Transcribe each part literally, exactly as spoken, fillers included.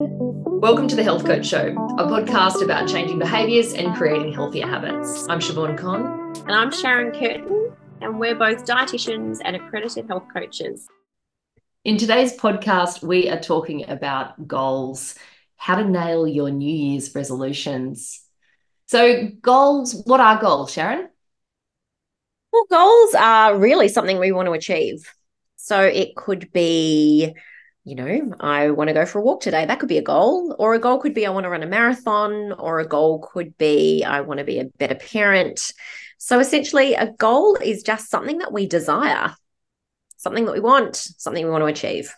Welcome to The Health Coach Show, a podcast about changing behaviours and creating healthier habits. I'm Siobhan Conn. And I'm Sharon Curtin, and we're both dietitians and accredited health coaches. In today's podcast, we are talking about goals, how to nail your New Year's resolutions. So goals, what are goals, Sharon? Well, goals are really something we want to achieve. So it could be, you know, I want to go for a walk today. That could be a goal. Or a goal could be I want to run a marathon, or a goal could be I want to be a better parent. So essentially a goal is just something that we desire, something that we want, something we want to achieve.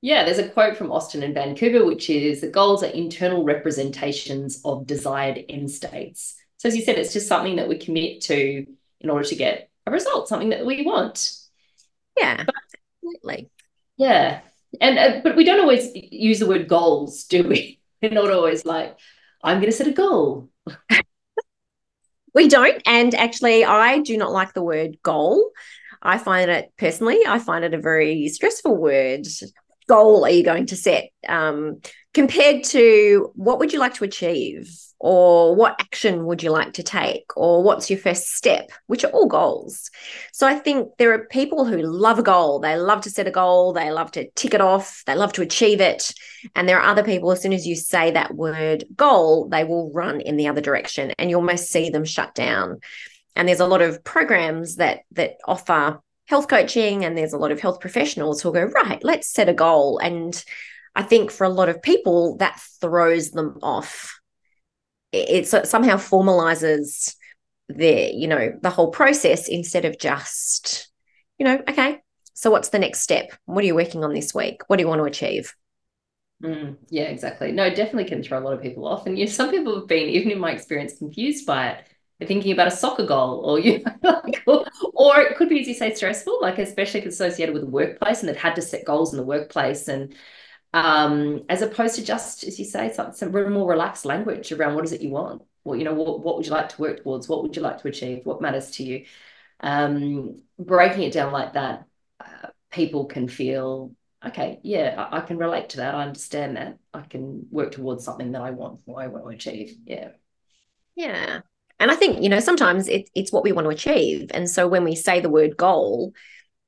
Yeah, there's a quote from Austin and Vancouver, which is that goals are internal representations of desired end states. So as you said, it's just something that we commit to in order to get a result, something that we want. Yeah, but, absolutely. Yeah. And, uh, but we don't always use the word goals, do we? We're not always like, I'm going to set a goal. We don't. And actually, I do not like the word goal. I find it personally, I find it a very stressful word. Goal are you going to set um, compared to what would you like to achieve, or what action would you like to take, or what's your first step, which are all goals. So I think there are people who love a goal. They love to set a goal. They love to tick it off. They love to achieve it. And there are other people, as soon as you say that word goal, they will run in the other direction and you almost see them shut down. And there's a lot of programs that that offer health coaching, and there's a lot of health professionals who go, right, let's set a goal. And I think for a lot of people, that throws them off. It, it somehow formalizes the, you know, the whole process instead of just, you know, okay, so what's the next step? What are you working on this week? What do you want to achieve? Mm, yeah, exactly. No, it definitely can throw a lot of people off. And you know, some people have been, even in my experience, confused by it. They're thinking about a soccer goal, or you know, like, or, or it could be, as you say, stressful, like especially if it's associated with the workplace and they've had to set goals in the workplace, and um, as opposed to just, as you say, some, some more relaxed language around what is it you want, or you know, what, what would you like to work towards, what would you like to achieve, what matters to you. Um, breaking it down like that, uh, people can feel, okay, yeah, I, I can relate to that, I understand that, I can work towards something that I want, or I want to achieve. Yeah, yeah. And I think, you know, sometimes it, it's what we want to achieve. And so when we say the word goal,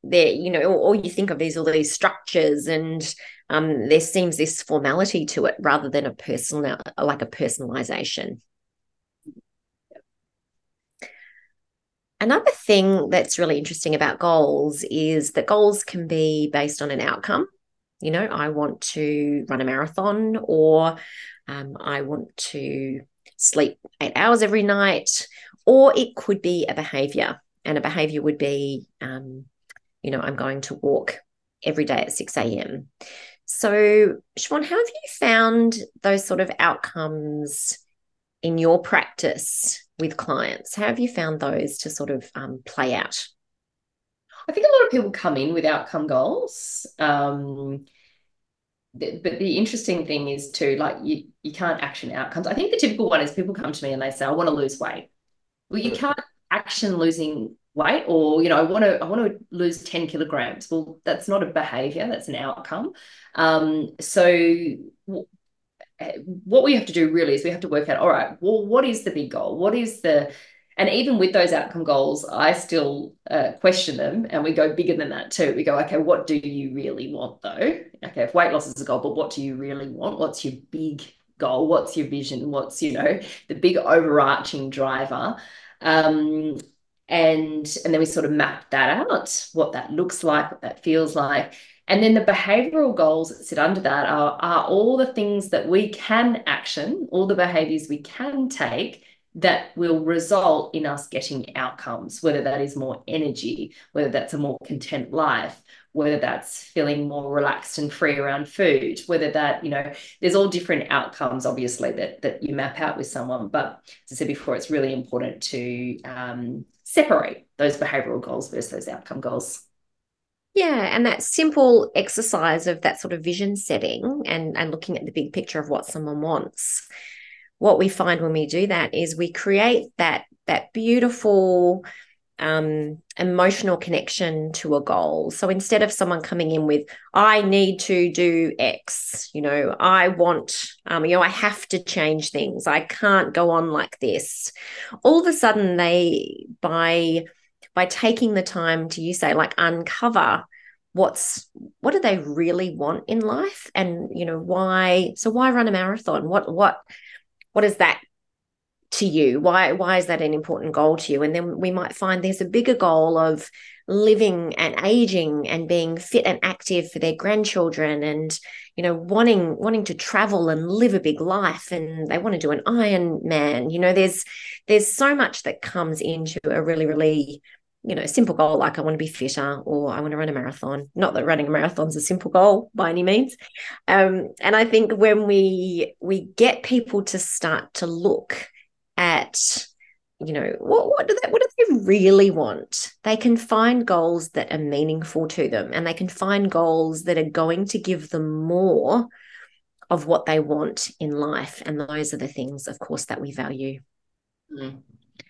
there, you know, all you think of is all these structures, and um, there seems this formality to it rather than a personal, like a personalization. Another thing that's really interesting about goals is that goals can be based on an outcome. You know, I want to run a marathon, or um, I want to sleep eight hours every night, or it could be a behavior. And a behavior would be, um, you know, I'm going to walk every day at six a.m. So, Siobhan, how have you found those sort of outcomes in your practice with clients? How have you found those to sort of um, play out? I think a lot of people come in with outcome goals. Um But the interesting thing is too, like you, you can't action outcomes. I think the typical one is people come to me and they say, I want to lose weight. Well, you can't action losing weight, or, you know, I want to, I want to lose ten kilograms. Well, that's not a behavior, that's an outcome. Um, so w- what we have to do really is we have to work out, all right, well, what is the big goal? What is the, and even with those outcome goals, I still uh, question them, and we go bigger than that too. We go, okay, what do you really want though? Okay, if weight loss is a goal, but what do you really want? What's your big goal? What's your vision? What's, you know, the big overarching driver? Um, and, and then we sort of map that out, what that looks like, what that feels like. And then the behavioural goals that sit under that are, are all the things that we can action, all the behaviours we can take that will result in us getting outcomes, whether that is more energy, whether that's a more content life, whether that's feeling more relaxed and free around food, whether that, you know, there's all different outcomes, obviously, that that you map out with someone. But as I said before, it's really important to um, separate those behavioural goals versus those outcome goals. Yeah, and that simple exercise of that sort of vision setting and, and looking at the big picture of what someone wants, what we find when we do that is we create that that beautiful um, emotional connection to a goal. So instead of someone coming in with, I need to do X, you know, I want, um, you know, I have to change things. I can't go on like this. All of a sudden they, by, by taking the time to, you say, like, uncover what's, what do they really want in life? And, you know, why, so why run a marathon? What, what, what is that to you? Why, why is that an important goal to you? And then we might find there's a bigger goal of living and aging and being fit and active for their grandchildren, and, you know, wanting, wanting to travel and live a big life, and they want to do an Ironman. You know, there's, there's so much that comes into a really, really, you know, simple goal, like I want to be fitter, or I want to run a marathon. Not that running a marathon's a simple goal by any means. Um, and I think when we, we get people to start to look at, you know, what what do they what do they really want? They can find goals that are meaningful to them, and they can find goals that are going to give them more of what they want in life. And those are the things, of course, that we value. Mm.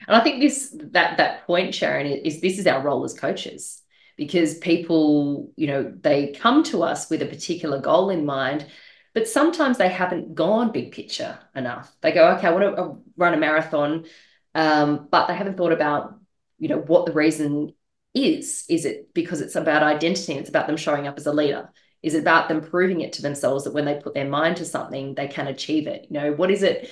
And I think this that that point, Sharon, is this is our role as coaches, because people, you know, they come to us with a particular goal in mind, but sometimes they haven't gone big picture enough. They go, okay, I want to run a marathon, um, but they haven't thought about, you know, what the reason is. Is it because it's about identity and it's about them showing up as a leader? Is it about them proving it to themselves that when they put their mind to something, they can achieve it? You know, what is it,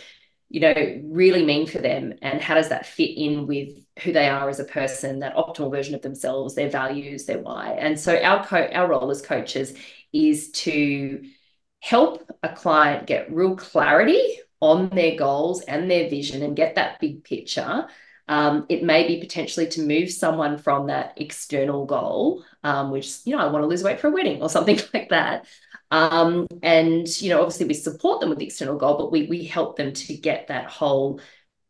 you know, really mean for them, and how does that fit in with who they are as a person, that optimal version of themselves, their values, their why? And so our co- our role as coaches is to help a client get real clarity on their goals and their vision and get that big picture. Um, it may be potentially to move someone from that external goal, um, which, you know, I want to lose weight for a wedding or something like that. Um, and, you know, obviously we support them with the external goal, but we we help them to get that whole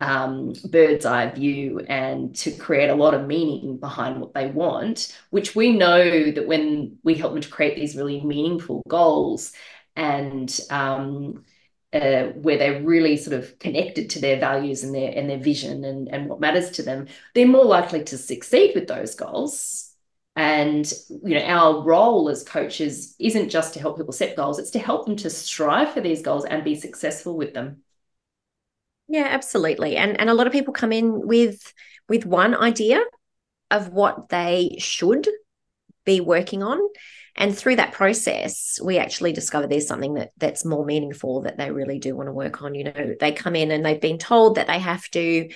um, bird's eye view and to create a lot of meaning behind what they want, which we know that when we help them to create these really meaningful goals, and um, uh, where they're really sort of connected to their values and their and their vision and, and what matters to them, they're more likely to succeed with those goals. And, you know, our role as coaches isn't just to help people set goals, it's to help them to strive for these goals and be successful with them. Yeah, absolutely. And and a lot of people come in with with one idea of what they should be working on. And through that process, we actually discover there's something that that's more meaningful that they really do want to work on. You know, they come in and they've been told that they have to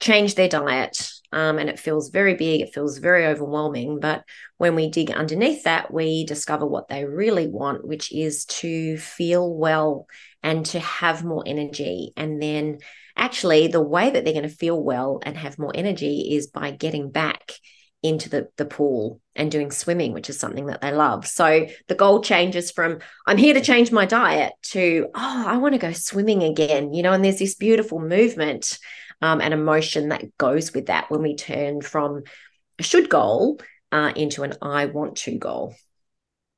change their diet, um, and it feels very big, it feels very overwhelming. But when we dig underneath that, we discover what they really want, which is to feel well and to have more energy. And then actually the way that they're going to feel well and have more energy is by getting back into the, the pool and doing swimming, which is something that they love. So the goal changes from, I'm here to change my diet, to, oh, I want to go swimming again, you know, and there's this beautiful movement um, and emotion that goes with that when we turn from a should goal uh, into an I want to goal.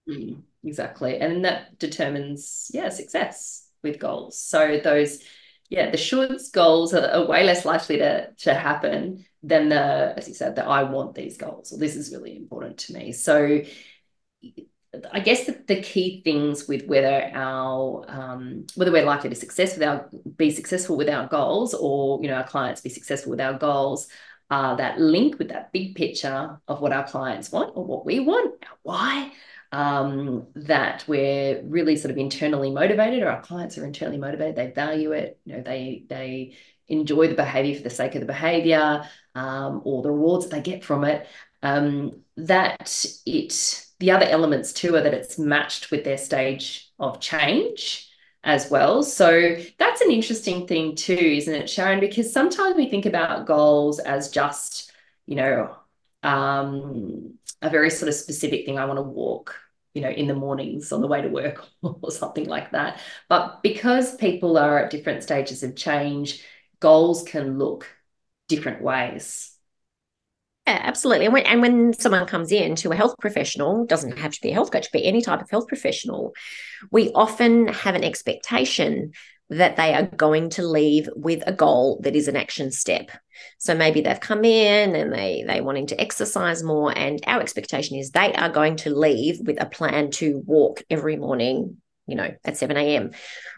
Mm, exactly. And that determines, yeah, success with goals. So those, yeah, the shoulds goals are, are way less likely to, to happen than the, as you said, the I want these goals, or this is really important to me. So I guess the, the key things with whether our, um, whether we're likely to success with our, be successful with our goals, or, you know, our clients be successful with our goals, are that link with that big picture of what our clients want, or what we want, our why, um, that we're really sort of internally motivated, or our clients are internally motivated, they value it, you know, they, they enjoy the behavior for the sake of the behavior, um, or the rewards that they get from it, um, that it, the other elements too are that it's matched with their stage of change as well. So that's an interesting thing too, isn't it, Sharon? Because sometimes we think about goals as just, you know, um, a very sort of specific thing. I want to walk, you know, in the mornings on the way to work or something like that. But because people are at different stages of change, goals can look different ways. Yeah, absolutely. And when, and when someone comes in to a health professional, doesn't have to be a health coach, but any type of health professional, we often have an expectation that they are going to leave with a goal that is an action step. So maybe they've come in and they, they wanting to exercise more, and our expectation is they are going to leave with a plan to walk every morning, you know, at seven a.m.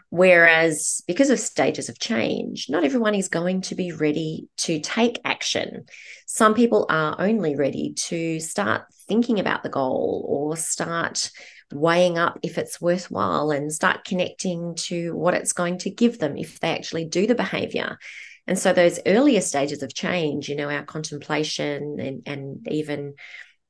Whereas because of stages of change, not everyone is going to be ready to take action. Some people are only ready to start thinking about the goal or start weighing up if it's worthwhile and start connecting to what it's going to give them if they actually do the behavior. And so those earlier stages of change, you know, our contemplation and, and even,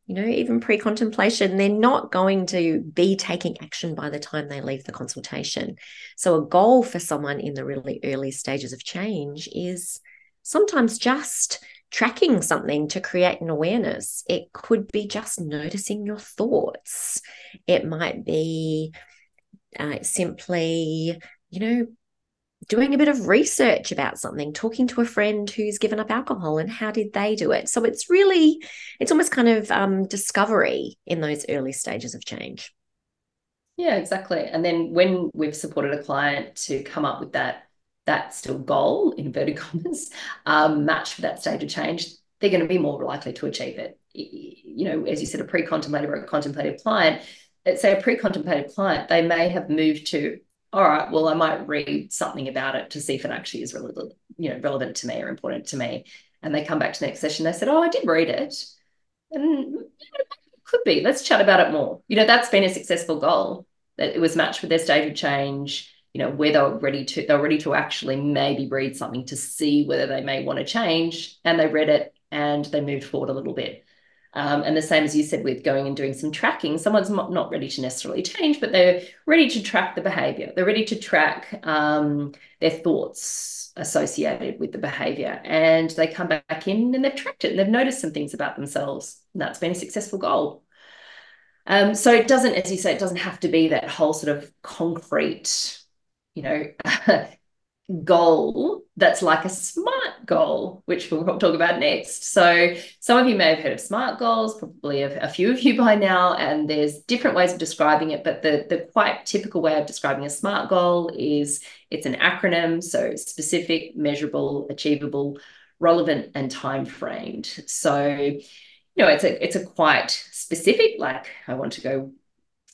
you know, even pre-contemplation, they're not going to be taking action by the time they leave the consultation. So a goal for someone in the really early stages of change is sometimes just tracking something to create an awareness. It could be just noticing your thoughts. It might be uh, simply, you know, doing a bit of research about something, talking to a friend who's given up alcohol and how did they do it. So it's really, it's almost kind of um, discovery in those early stages of change. Yeah, exactly. And then when we've supported a client to come up with that, that still goal, in inverted commas, um, match for that stage of change, they're going to be more likely to achieve it. You know, as you said, a pre-contemplative or a contemplative client, let's say a pre-contemplative client, they may have moved to, all right, well, I might read something about it to see if it actually is really, you know, relevant to me or important to me. And they come back to the next session, they said, oh, I did read it. And it could be, let's chat about it more. You know, that's been a successful goal, that it was matched with their stage of change, you know, where they were ready to, they're ready to actually maybe read something to see whether they may want to change. And they read it and they moved forward a little bit. Um, and the same as you said with going and doing some tracking, someone's not, not ready to necessarily change, but they're ready to track the behaviour. They're ready to track um, their thoughts associated with the behaviour. And they come back in and they've tracked it and they've noticed some things about themselves. And that's been a successful goal. Um, so it doesn't, as you say, it doesn't have to be that whole sort of concrete, you know, goal that's like a SMART goal, which we'll talk about next. So some of you may have heard of SMART goals, probably a few of you by now, and there's different ways of describing it, but the, the quite typical way of describing a SMART goal is it's an acronym, so specific, measurable, achievable, relevant, and time-framed. So, you know, it's a it's a quite specific, like I want to go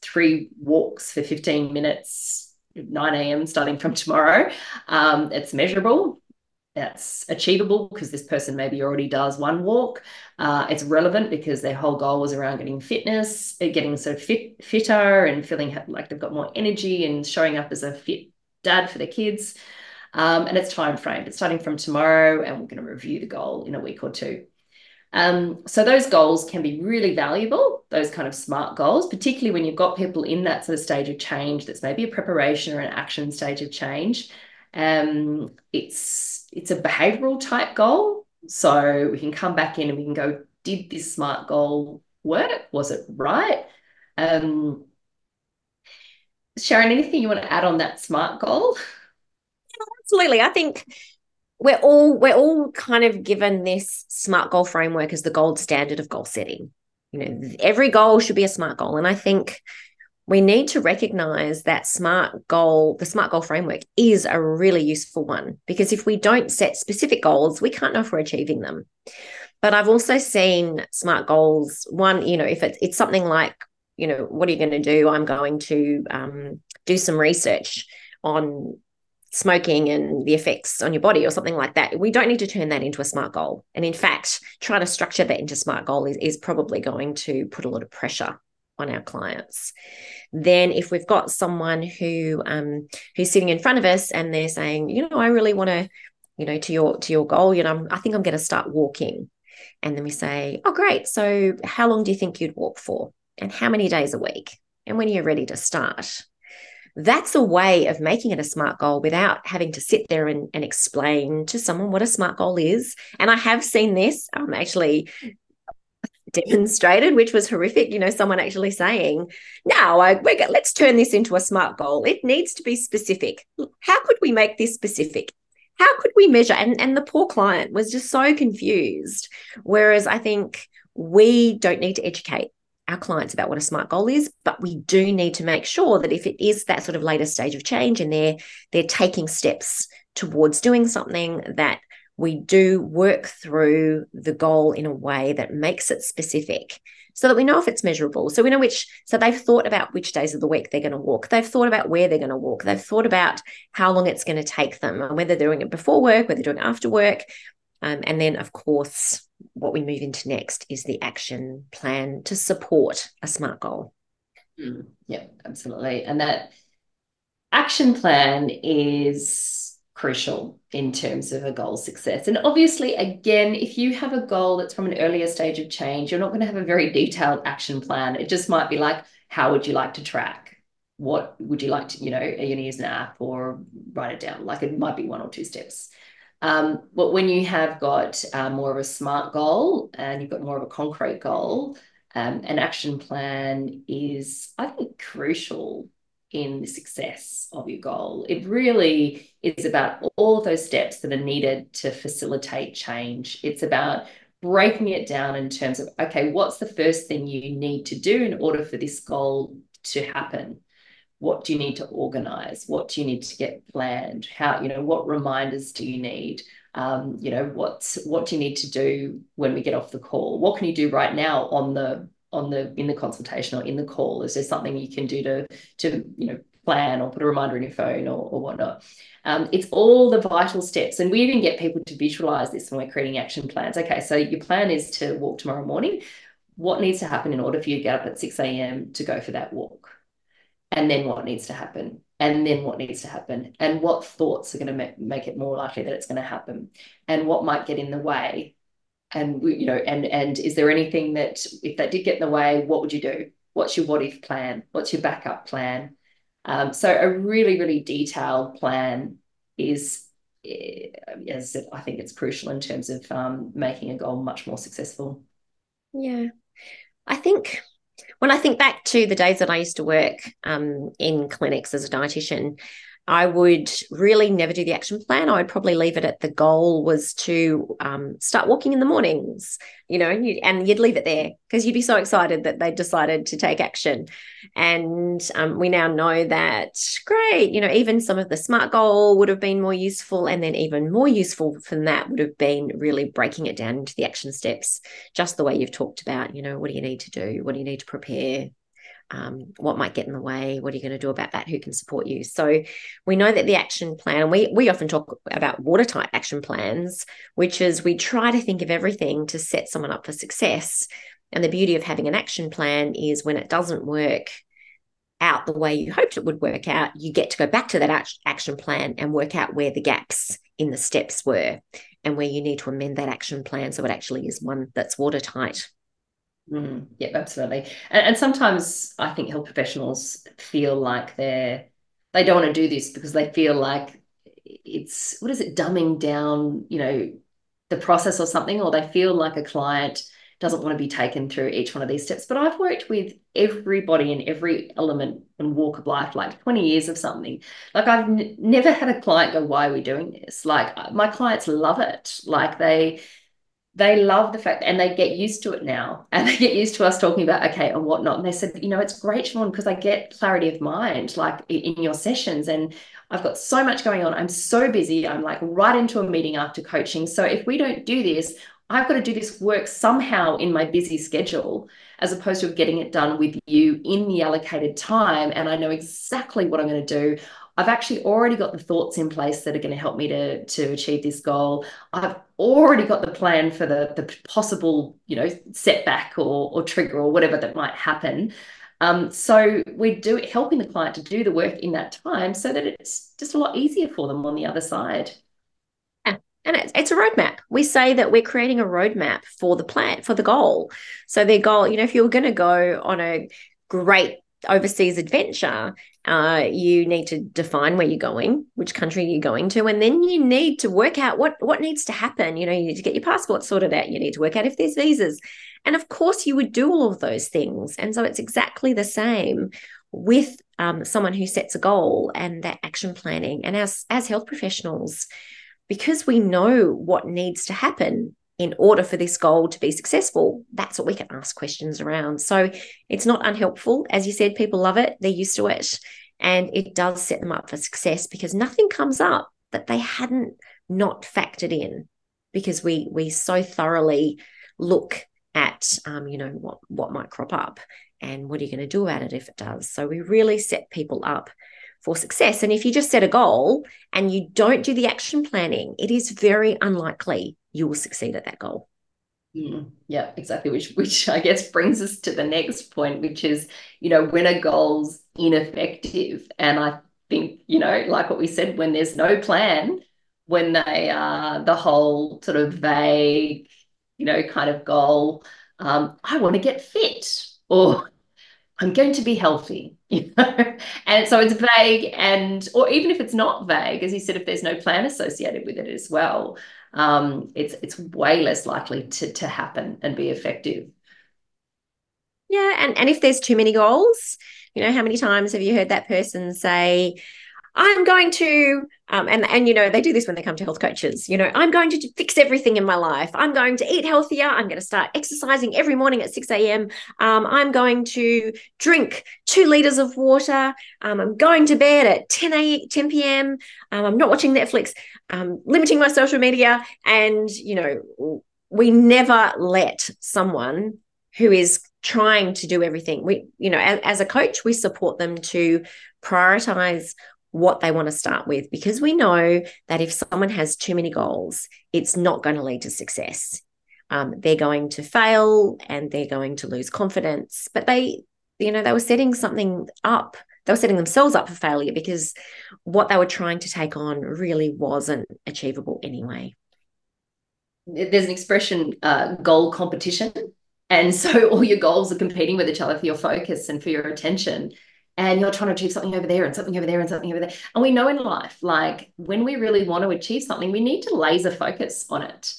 three walks for fifteen minutes, nine a.m. starting from tomorrow. Um, it's measurable. That's achievable because this person maybe already does one walk. Uh, it's relevant because their whole goal was around getting fitness, getting sort of fit, fitter and feeling like they've got more energy and showing up as a fit dad for their kids. Um, and it's time framed. It's starting from tomorrow and we're going to review the goal in a week or two. Um, so those goals can be really valuable, those kind of SMART goals, particularly when you've got people in that sort of stage of change that's maybe a preparation or an action stage of change. Um, it's it's a behavioural type goal. So we can come back in and we can go, did this SMART goal work? Was it right? Um, Sharon, anything you want to add on that SMART goal? Yeah, absolutely. I think We're all we're all kind of given this SMART goal framework as the gold standard of goal setting. You know, every goal should be a SMART goal. And I think we need to recognize that SMART goal, the SMART goal framework is a really useful one, because if we don't set specific goals, we can't know if we're achieving them. But I've also seen SMART goals, one, you know, if it's, it's something like, you know, what are you going to do? I'm going to um, do some research on smoking and the effects on your body or something like that. We don't need to turn that into a SMART goal. And in fact, trying to structure that into SMART goal is, is probably going to put a lot of pressure on our clients. Then if we've got someone who um, who's sitting in front of us and they're saying, you know, I really want to, you know, to your to your goal, you know, I'm, I think I'm going to start walking. And then we say, oh, great. So how long do you think you'd walk for? And how many days a week? And when are you ready to start? That's a way of making it a SMART goal without having to sit there and, and explain to someone what a SMART goal is. And I have seen this um, actually demonstrated, which was horrific. You know, someone actually saying, no, I, we're, let's turn this into a SMART goal. It needs to be specific. How could we make this specific? How could we measure? And, and the poor client was just so confused. Whereas I think we don't need to educate our clients about what a SMART goal is, but we do need to make sure that if it is that sort of later stage of change and they're they're taking steps towards doing something, that we do work through the goal in a way that makes it specific so that we know if it's measurable. So we know which, so they've thought about which days of the week they're going to walk. They've thought about where they're going to walk. They've thought about how long it's going to take them and whether they're doing it before work, whether they're doing it after work. Um, and then, of course, what we move into next is the action plan to support a SMART goal. Mm, yeah, absolutely. And that action plan is crucial in terms of a goal success. And obviously, again, if you have a goal that's from an earlier stage of change, you're not going to have a very detailed action plan. It just might be like, how would you like to track? What would you like to, you know, are you going to use an app or write it down? Like, it might be one or two steps. Um, but when you have got uh, more of a SMART goal and you've got more of a concrete goal, um, an action plan is, I think, crucial in the success of your goal. It really is about all of those steps that are needed to facilitate change. It's about breaking it down in terms of, okay, what's the first thing you need to do in order for this goal to happen? What do you need to organise? What do you need to get planned? How, you know, what reminders do you need? Um, you know, what's what do you need to do when we get off the call? What can you do right now on the on the in the consultation or in the call? Is there something you can do to to you know plan or put a reminder in your phone or, or whatnot? Um, it's all the vital steps, and we even get people to visualise this when we're creating action plans. Okay, so your plan is to walk tomorrow morning. What needs to happen in order for you to get up at six a.m. to go for that walk? And then what needs to happen, and then what needs to happen, and what thoughts are going to make, make it more likely that it's going to happen, and what might get in the way, and, you know, and and is there anything that, if that did get in the way, what would you do? What's your what-if plan? What's your backup plan? Um, so a really, really detailed plan is, as I said, I think it's crucial in terms of um, making a goal much more successful. Yeah, I think... When I think back to the days that I used to work um, in clinics as a dietitian, I would really never do the action plan. I would probably leave it at the goal was to um, start walking in the mornings, you know, and you'd, and you'd leave it there because you'd be so excited that they decided to take action. And um, we now know that, great, you know, even some of the SMART goal would have been more useful, and then even more useful than that would have been really breaking it down into the action steps, just the way you've talked about, you know, what do you need to do? What do you need to prepare? Um, what might get in the way? What are you going to do about that? Who can support you? So we know that the action plan, we we often talk about watertight action plans, which is we try to think of everything to set someone up for success. And the beauty of having an action plan is when it doesn't work out the way you hoped it would work out, you get to go back to that action plan and work out where the gaps in the steps were and where you need to amend that action plan so it actually is one that's watertight. Mm, yep, absolutely. And, and sometimes I think health professionals feel like they're, they don't want to do this because they feel like it's, what is it, dumbing down, you know, the process or something, or they feel like a client doesn't want to be taken through each one of these steps. But I've worked with everybody in every element and walk of life, like twenty years of something. Like I've n- never had a client go, why are we doing this? Like my clients love it. Like they... They love the fact, and they get used to it now, and they get used to us talking about, okay, and whatnot. And they said, you know, it's great, Siobhan, because I get clarity of mind, like in your sessions, and I've got so much going on. I'm so busy. I'm like right into a meeting after coaching. So if we don't do this, I've got to do this work somehow in my busy schedule, as opposed to getting it done with you in the allocated time. And I know exactly what I'm going to do. I've actually already got the thoughts in place that are going to help me to, to achieve this goal. I've already got the plan for the, the possible, you know, setback or, or trigger or whatever that might happen. Um, so we do helping the client to do the work in that time so that it's just a lot easier for them on the other side. And it's, it's a roadmap. We say that we're creating a roadmap for the plan, for the goal. So their goal, you know, if you were going to go on a great overseas adventure, uh, you need to define where you're going, which country you're going to, and then you need to work out what, what needs to happen. You know, you need to get your passport sorted out. You need to work out if there's visas. And of course you would do all of those things. And so it's exactly the same with um, someone who sets a goal and that action planning. And as, as health professionals, because we know what needs to happen, in order for this goal to be successful, that's what we can ask questions around. So it's not unhelpful. As you said, people love it. They're used to it. And it does set them up for success because nothing comes up that they hadn't not factored in, because we we so thoroughly look at, um, you know, what, what might crop up and what are you going to do about it if it does. So we really set people up for success. And if you just set a goal and you don't do the action planning, it is very unlikely you will succeed at that goal. Mm, yeah, exactly. Which, which I guess brings us to the next point, which is, you know, when a goal's ineffective. And I think, you know, like what we said, when there's no plan, when they are uh, the whole sort of vague, you know, kind of goal, um, I want to get fit, or I'm going to be healthy, you know, and so it's vague, and or even if it's not vague, as you said, if there's no plan associated with it as well, um, it's it's way less likely to to happen and be effective. Yeah, and and if there's too many goals, you know, how many times have you heard that person say, I'm going to, um, and, and, you know, they do this when they come to health coaches, you know, I'm going to fix everything in my life. I'm going to eat healthier. I'm going to start exercising every morning at six a.m. Um, I'm going to drink two litres of water. Um, I'm going to bed at ten p.m. Um, I'm not watching Netflix, um, limiting my social media. And, you know, we never let someone who is trying to do everything. We, you know, as, as a coach, we support them to prioritise what they want to start with, because we know that if someone has too many goals, it's not going to lead to success. Um, they're going to fail and they're going to lose confidence. But they, you know, they were setting something up. They were setting themselves up for failure because what they were trying to take on really wasn't achievable anyway. There's an expression, uh, goal competition. And so all your goals are competing with each other for your focus and for your attention. And you're trying to achieve something over there and something over there and something over there. And we know in life, like when we really want to achieve something, we need to laser focus on it.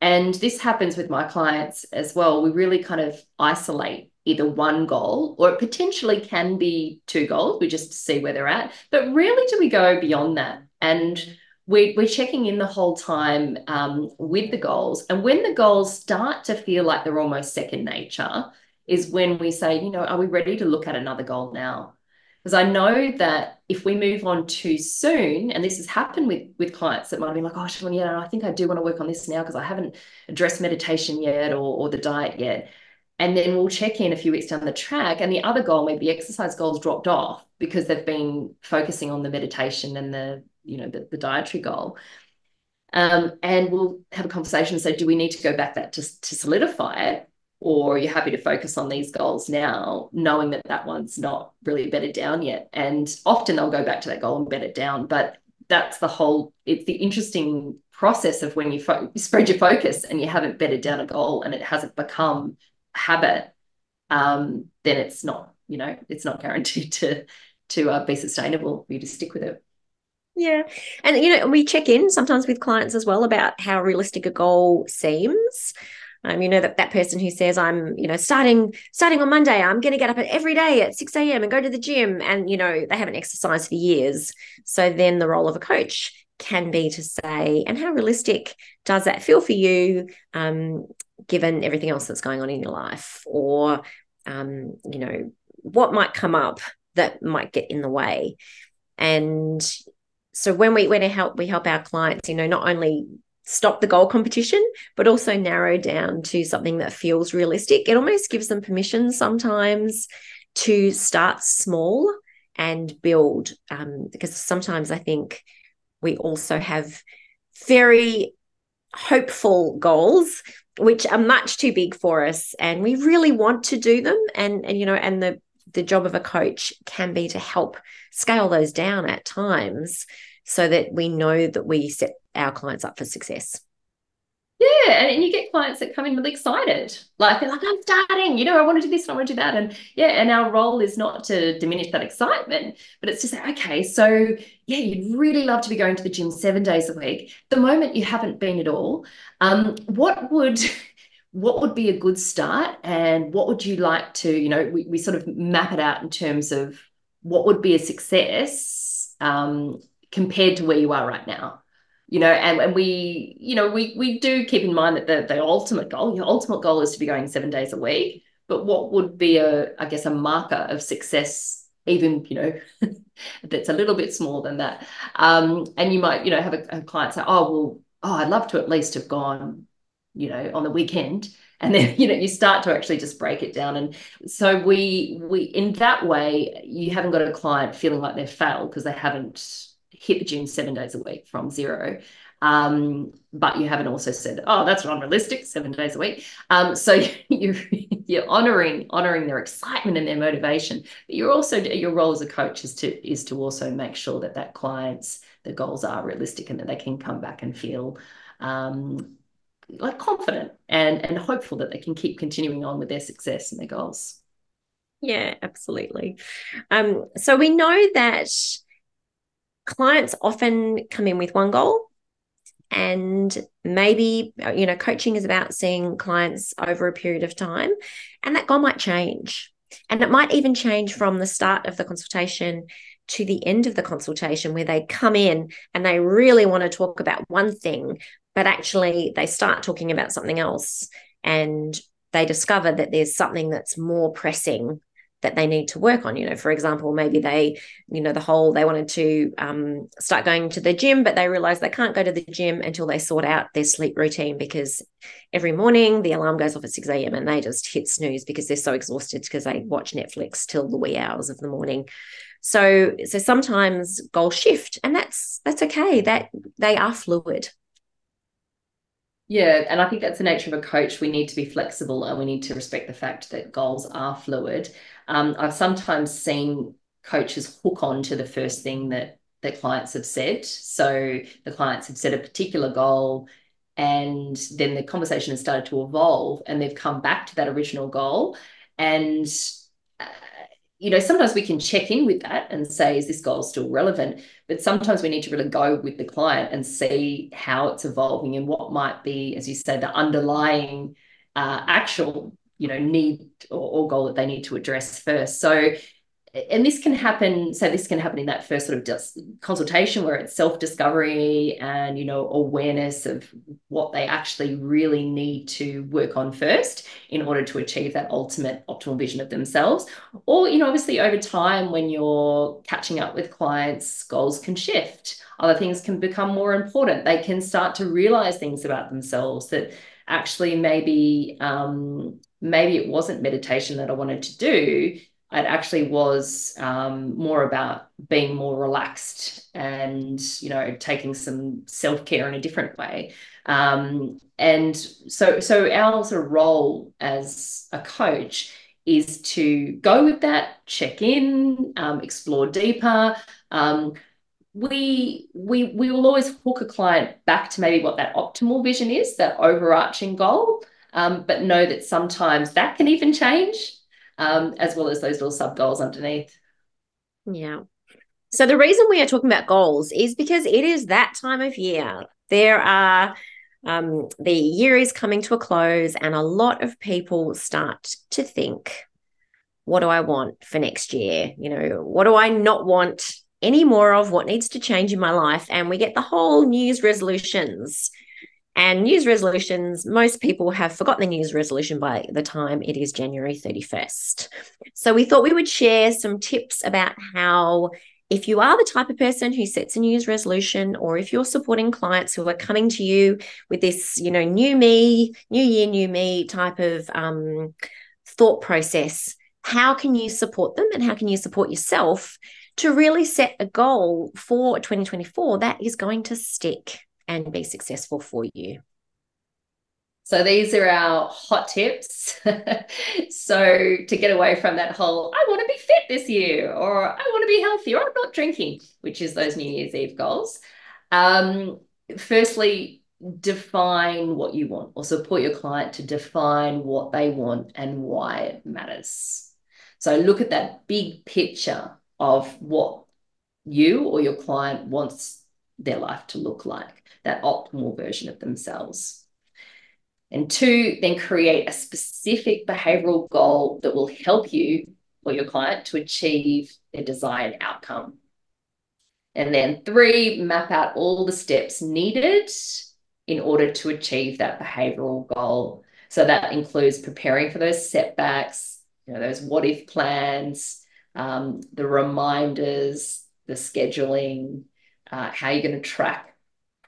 And this happens with my clients as well. We really kind of isolate either one goal, or it potentially can be two goals. We just see where they're at. But rarely do we go beyond that. And we, we're checking in the whole time um, with the goals. And when the goals start to feel like they're almost second nature is when we say, you know, are we ready to look at another goal now? Because I know that if we move on too soon, and this has happened with, with clients that might be like, oh, Sharon, yeah, I think I do want to work on this now because I haven't addressed meditation yet or, or the diet yet. And then we'll check in a few weeks down the track and the other goal, maybe the exercise goal's dropped off because they've been focusing on the meditation and the, you know, the, the dietary goal. Um, and we'll have a conversation and say, do we need to go back that to, to solidify it? Or you're happy to focus on these goals now, knowing that that one's not really bedded down yet. And often they'll go back to that goal and bed it down. But that's the whole, it's the interesting process of when you, fo- you spread your focus and you haven't bedded down a goal and it hasn't become a habit, um, then it's not, you know, it's not guaranteed to, to uh, be sustainable for you to stick with it. Yeah. And, you know, we check in sometimes with clients as well about how realistic a goal seems. Um, you know, that, that person who says, I'm, you know, starting starting on Monday, I'm going to get up every day at six a.m. and go to the gym. And, you know, they haven't exercised for years. So then the role of a coach can be to say, and how realistic does that feel for you, um, given everything else that's going on in your life? Or, um, you know, what might come up that might get in the way? And so when we, when we help, we help our clients, you know, not only stop the goal competition, but also narrow down to something that feels realistic. It almost gives them permission sometimes to start small and build, um, because sometimes I think we also have very hopeful goals, which are much too big for us, and we really want to do them. And, and you know, and the, the job of a coach can be to help scale those down at times so that we know that we set our clients up for success. Yeah, and, and you get clients that come in really excited. Like, they're like, I'm starting, you know, I want to do this and I want to do that. And, yeah, and our role is not to diminish that excitement, but it's just like, okay, so, yeah, you'd really love to be going to the gym seven days a week. The moment you haven't been at all, um, what would... what would be a good start and what would you like to, you know, we, we sort of map it out in terms of what would be a success um, compared to where you are right now. you know, and, and we, you know, we we do keep in mind that the, the ultimate goal, your ultimate goal is to be going seven days a week. But what would be a, I guess, a marker of success, even, you know, that's a little bit smaller than that. Um, and you might, you know, have a, a client say, oh, well, oh, I'd love to at least have gone, you know, on the weekend. And then, you know, you start to actually just break it down. And so we, we in that way, you haven't got a client feeling like they've failed because they haven't hit the gym seven days a week from zero. Um, but you haven't also said, oh, that's unrealistic, seven days a week. Um, so you're, you're honoring, honoring their excitement and their motivation. But you're also, your role as a coach is to, is to also make sure that that client's, the goals are realistic and that they can come back and feel, um, like confident and and hopeful that they can keep continuing on with their success and their goals. Yeah, absolutely. Um, so we know that clients often come in with one goal, and maybe, you know, coaching is about seeing clients over a period of time, and that goal might change. And it might even change from the start of the consultation to the end of the consultation, where they come in and they really want to talk about one thing, but actually they start talking about something else and they discover that there's something that's more pressing that they need to work on. You know, for example, maybe they, you know, the whole, they wanted to um, start going to the gym, but they realize they can't go to the gym until they sort out their sleep routine, because every morning the alarm goes off at six a.m. and they just hit snooze because they're so exhausted because they watch Netflix till the wee hours of the morning. So, so sometimes goals shift, and that's, that's okay. That they are fluid. Yeah, and I think that's the nature of a coach. We need to be flexible and we need to respect the fact that goals are fluid. Um, I've sometimes seen coaches hook on to the first thing that their clients have said. So the clients have set a particular goal and then the conversation has started to evolve and they've come back to that original goal. And, uh, you know, sometimes we can check in with that and say, is this goal still relevant? But sometimes we need to really go with the client and see how it's evolving and what might be, as you say, the underlying uh, actual, you know, need or, or goal that they need to address first. So, and this can happen, so this can happen in that first sort of just consultation where it's self-discovery and, you know, awareness of what they actually really need to work on first in order to achieve that ultimate optimal vision of themselves. Or, you know, obviously over time when you're catching up with clients, goals can shift. Other things can become more important. They can start to realize things about themselves that actually maybe, um, maybe it wasn't meditation that I wanted to do. It actually was um, more about being more relaxed and, you know, taking some self-care in a different way. Um, and so so our sort of role as a coach is to go with that, check in, um, explore deeper. Um, we, we, we will always hook a client back to maybe what that optimal vision is, that overarching goal, um, but know that sometimes that can even change, Um, as well as those little sub-goals underneath. Yeah. So the reason we are talking about goals is because it is that time of year. There are, um, the year is coming to a close and a lot of people start to think, what do I want for next year? You know, what do I not want any more of? What needs to change in my life? And we get the whole New Year's resolutions. And news resolutions, most people have forgotten the news resolution by the time it is January thirty-first. So we thought we would share some tips about how, if you are the type of person who sets a news resolution, or if you're supporting clients who are coming to you with this, you know, new me, new year, new me type of um, thought process, how can you support them and how can you support yourself to really set a goal for twenty twenty-four that is going to stick and be successful for you? So these are our hot tips. So to get away from that whole, I want to be fit this year, or I want to be healthy, or I'm not drinking, which is those New Year's Eve goals. Um, firstly, define what you want, or support your client to define what they want and why it matters. So look at that big picture of what you or your client wants their life to look like, that optimal version of themselves. And two, then create a specific behavioural goal that will help you or your client to achieve their desired outcome. And then three, map out all the steps needed in order to achieve that behavioural goal. So that includes preparing for those setbacks, you know, those what-if plans, um, the reminders, the scheduling, uh, how you're going to track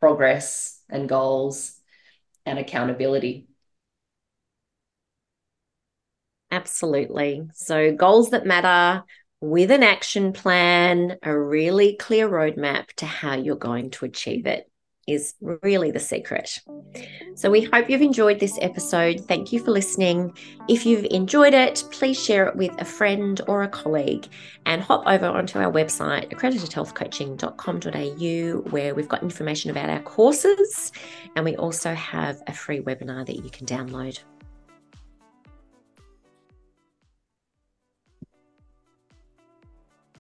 progress and goals, and accountability. Absolutely. So goals that matter with an action plan, a really clear roadmap to how you're going to achieve it is really the secret. So we hope you've enjoyed this episode. Thank you for listening. If you've enjoyed it, please share it with a friend or a colleague, and hop over onto our website, accredited health coaching dot com dot a u, where we've got information about our courses, and we also have a free webinar that you can download.